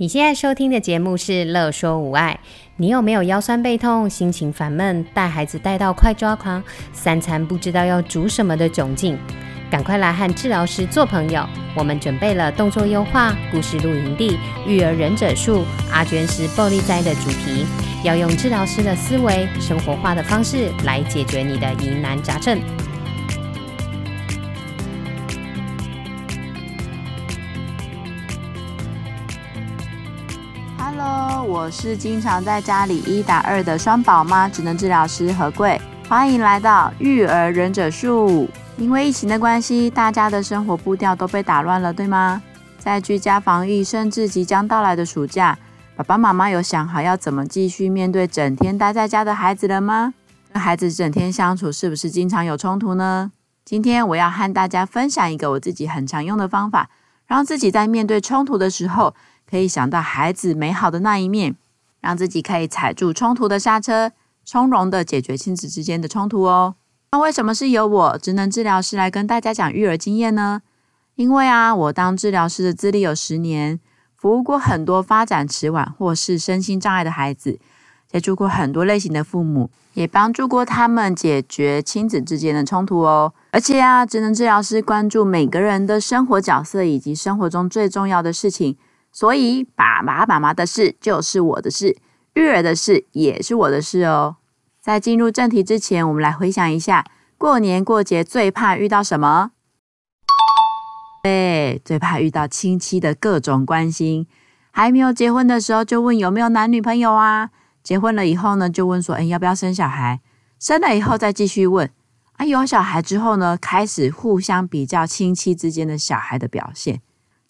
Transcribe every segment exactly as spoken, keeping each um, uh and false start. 你现在收听的节目是乐说无碍。你有没有腰酸背痛、心情烦闷、带孩子带到快抓狂、三餐不知道要煮什么的窘境？赶快来和治疗师做朋友，我们准备了动作优化、故事露营地、育儿忍者术、阿娟师暴力灾的主题，要用治疗师的思维、生活化的方式来解决你的疑难杂症。我是经常在家里一打二的双宝妈职能治疗师何贵，欢迎来到育儿忍者术。因为疫情的关系，大家的生活步调都被打乱了，对吗？在居家防疫，甚至即将到来的暑假，爸爸妈妈有想好要怎么继续面对整天待在家的孩子了吗？跟孩子整天相处，是不是经常有冲突呢？今天我要和大家分享一个我自己很常用的方法，让自己在面对冲突的时候可以想到孩子美好的那一面，让自己可以踩住冲突的刹车，从容的解决亲子之间的冲突哦。那为什么是由我职能治疗师来跟大家讲育儿经验呢？因为啊，我当治疗师的资历有十年，服务过很多发展迟缓或是身心障碍的孩子，接触过很多类型的父母，也帮助过他们解决亲子之间的冲突哦。而且啊，职能治疗师关注每个人的生活角色以及生活中最重要的事情。所以爸爸妈妈的事就是我的事，育儿的事也是我的事哦。在进入正题之前，我们来回想一下，过年过节最怕遇到什么？对，最怕遇到亲戚的各种关心。还没有结婚的时候就问有没有男女朋友啊，结婚了以后呢就问说，哎，要不要生小孩？生了以后再继续问啊，有小孩之后呢，开始互相比较亲戚之间的小孩的表现。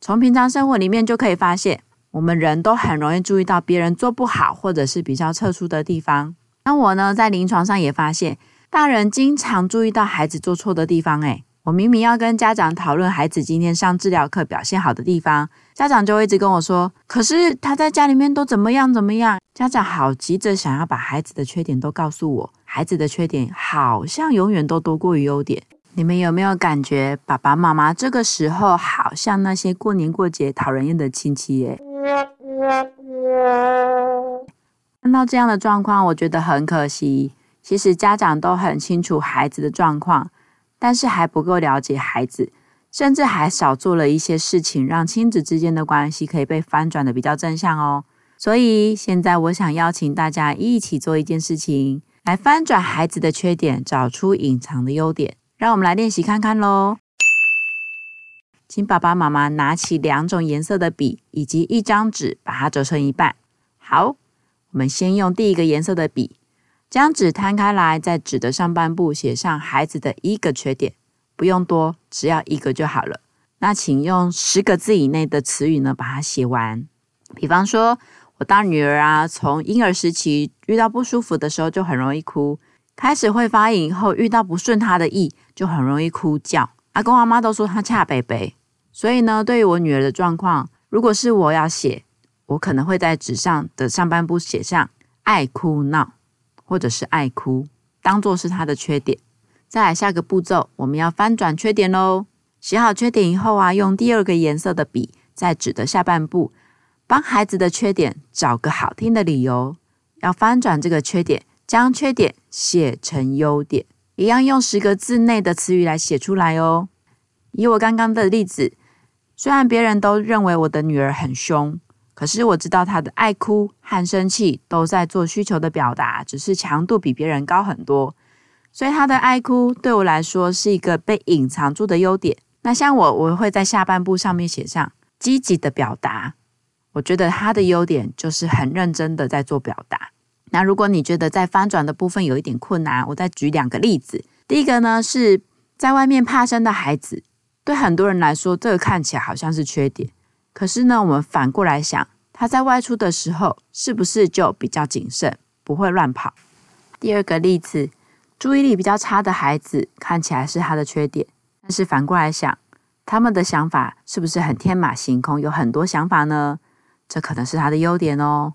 从平常生活里面就可以发现，我们人都很容易注意到别人做不好或者是比较特殊的地方。那我呢，在临床上也发现，大人经常注意到孩子做错的地方。诶，我明明要跟家长讨论孩子今天上治疗课表现好的地方，家长就会一直跟我说，可是他在家里面都怎么样怎么样。家长好急着想要把孩子的缺点都告诉我，孩子的缺点好像永远都多过于优点。你们有没有感觉爸爸妈妈这个时候好像那些过年过节讨人厌的亲戚耶？看到这样的状况，我觉得很可惜。其实家长都很清楚孩子的状况，但是还不够了解孩子，甚至还少做了一些事情，让亲子之间的关系可以被翻转的比较正向哦。所以现在我想邀请大家一起做一件事情，来翻转孩子的缺点，找出隐藏的优点。让我们来练习看看咯。请爸爸妈妈拿起两种颜色的笔以及一张纸，把它折成一半。好，我们先用第一个颜色的笔，将纸摊开来，在纸的上半部写上孩子的一个缺点，不用多，只要一个就好了。那请用十个字以内的词语呢，把它写完。比方说，我大女儿啊，从婴儿时期遇到不舒服的时候就很容易哭，开始会发炎以后，遇到不顺她的意就很容易哭叫，阿公阿妈都说他恰北北。所以呢，对于我女儿的状况，如果是我要写，我可能会在纸上的上半部写上爱哭闹或者是爱哭，当作是她的缺点。再来下个步骤，我们要翻转缺点咯。写好缺点以后啊，用第二个颜色的笔，在纸的下半部帮孩子的缺点找个好听的理由，要翻转这个缺点，将缺点写成优点。一样用十个字内的词语来写出来哦。以我刚刚的例子，虽然别人都认为我的女儿很凶，可是我知道她的爱哭和生气都在做需求的表达，只是强度比别人高很多。所以她的爱哭对我来说是一个被隐藏住的优点。那像我，我会在下半部上面写上积极的表达。我觉得她的优点就是很认真的在做表达。那如果你觉得在翻转的部分有一点困难，我再举两个例子。第一个呢，是在外面怕生的孩子，对很多人来说这个看起来好像是缺点，可是呢，我们反过来想，他在外出的时候是不是就比较谨慎，不会乱跑。第二个例子，注意力比较差的孩子，看起来是他的缺点，但是反过来想，他们的想法是不是很天马行空，有很多想法呢？这可能是他的优点哦。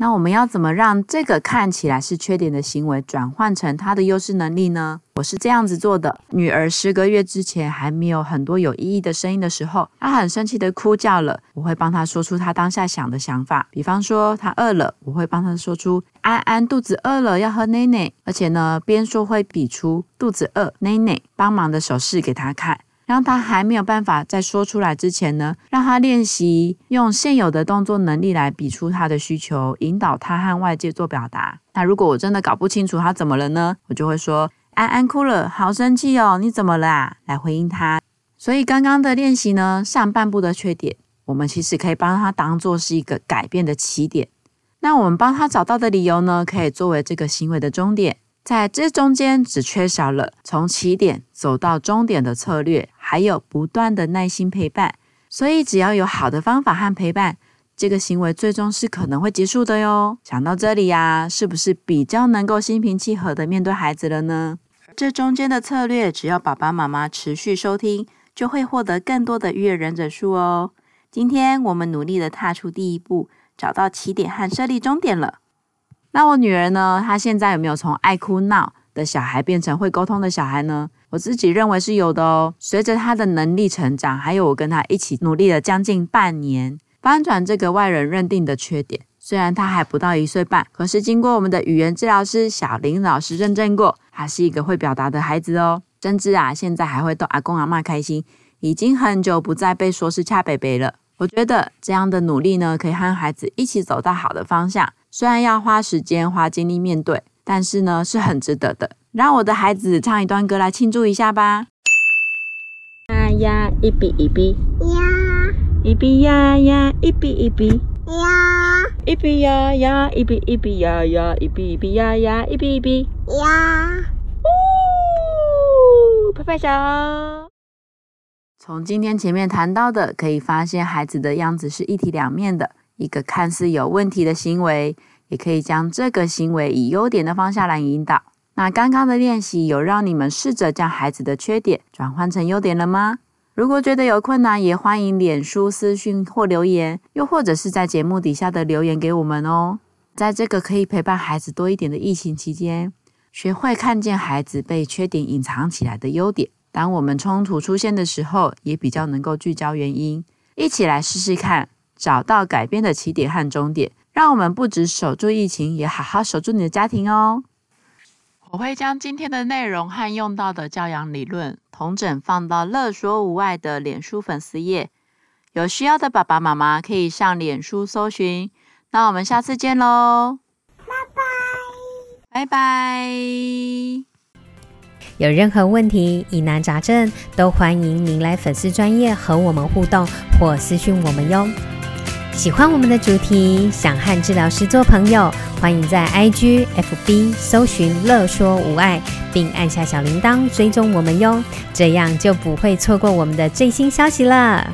那我们要怎么让这个看起来是缺点的行为转换成他的优势能力呢？我是这样子做的：女儿十个月之前还没有很多有意义的声音的时候，她很生气的哭叫了，我会帮她说出她当下想的想法。比方说她饿了，我会帮她说出安安肚子饿了，要喝奶奶。而且呢，边说会比出肚子饿奶奶帮忙的手势给她看。让他还没有办法在说出来之前呢，让他练习用现有的动作能力来比出他的需求，引导他和外界做表达。那如果我真的搞不清楚他怎么了呢，我就会说安安哭了，好生气哦，你怎么了啊？来回应他。所以刚刚的练习呢，上半部的缺点，我们其实可以帮他当作是一个改变的起点。那我们帮他找到的理由呢，可以作为这个行为的终点。在这中间只缺少了从起点走到终点的策略，还有不断的耐心陪伴。所以只要有好的方法和陪伴，这个行为最终是可能会结束的哟。想到这里啊，是不是比较能够心平气和的面对孩子了呢？这中间的策略，只要爸爸妈妈持续收听，就会获得更多的育儿忍者术哦。今天我们努力的踏出第一步，找到起点和设立终点了。那我女儿呢？她现在有没有从爱哭闹的小孩变成会沟通的小孩呢？我自己认为是有的哦。随着她的能力成长，还有我跟她一起努力了将近半年，翻转这个外人认定的缺点。虽然她还不到一岁半，可是经过我们的语言治疗师小林老师认证过，她是一个会表达的孩子哦。甚至啊，现在还会逗阿公阿嬷开心，已经很久不再被说是恰北北了。我觉得这样的努力呢，可以和孩子一起走到好的方向。虽然要花时间花精力面对，但是呢是很值得的。让我的孩子唱一段歌来庆祝一下吧。呀呀一比一比呀，一比呀呀一比一比呀，一比呀呀一比一比呀呀，一比一比呀呀一比一比呀。呜，拍拍手。从今天前面谈到的，可以发现孩子的样子是一体两面的。一个看似有问题的行为，也可以将这个行为以优点的方向来引导。那刚刚的练习有让你们试着将孩子的缺点转换成优点了吗？如果觉得有困难，也欢迎脸书私讯或留言，又或者是在节目底下的留言给我们哦。在这个可以陪伴孩子多一点的疫情期间，学会看见孩子被缺点隐藏起来的优点。当我们冲突出现的时候，也比较能够聚焦原因，一起来试试看，找到改变的起点和终点，让我们不只守住疫情，也好好守住你的家庭哦。我会将今天的内容和用到的教养理论统整放到乐说无碍的脸书粉丝页，有需要的爸爸妈妈可以上脸书搜寻。那我们下次见咯，拜拜拜拜。有任何问题、疑难杂症，都欢迎您来粉丝专页和我们互动或私讯我们哟。喜欢我们的主题，想和治疗师做朋友，欢迎在 I G、F B 搜寻乐说无碍，并按下小铃铛追踪我们哟，这样就不会错过我们的最新消息了。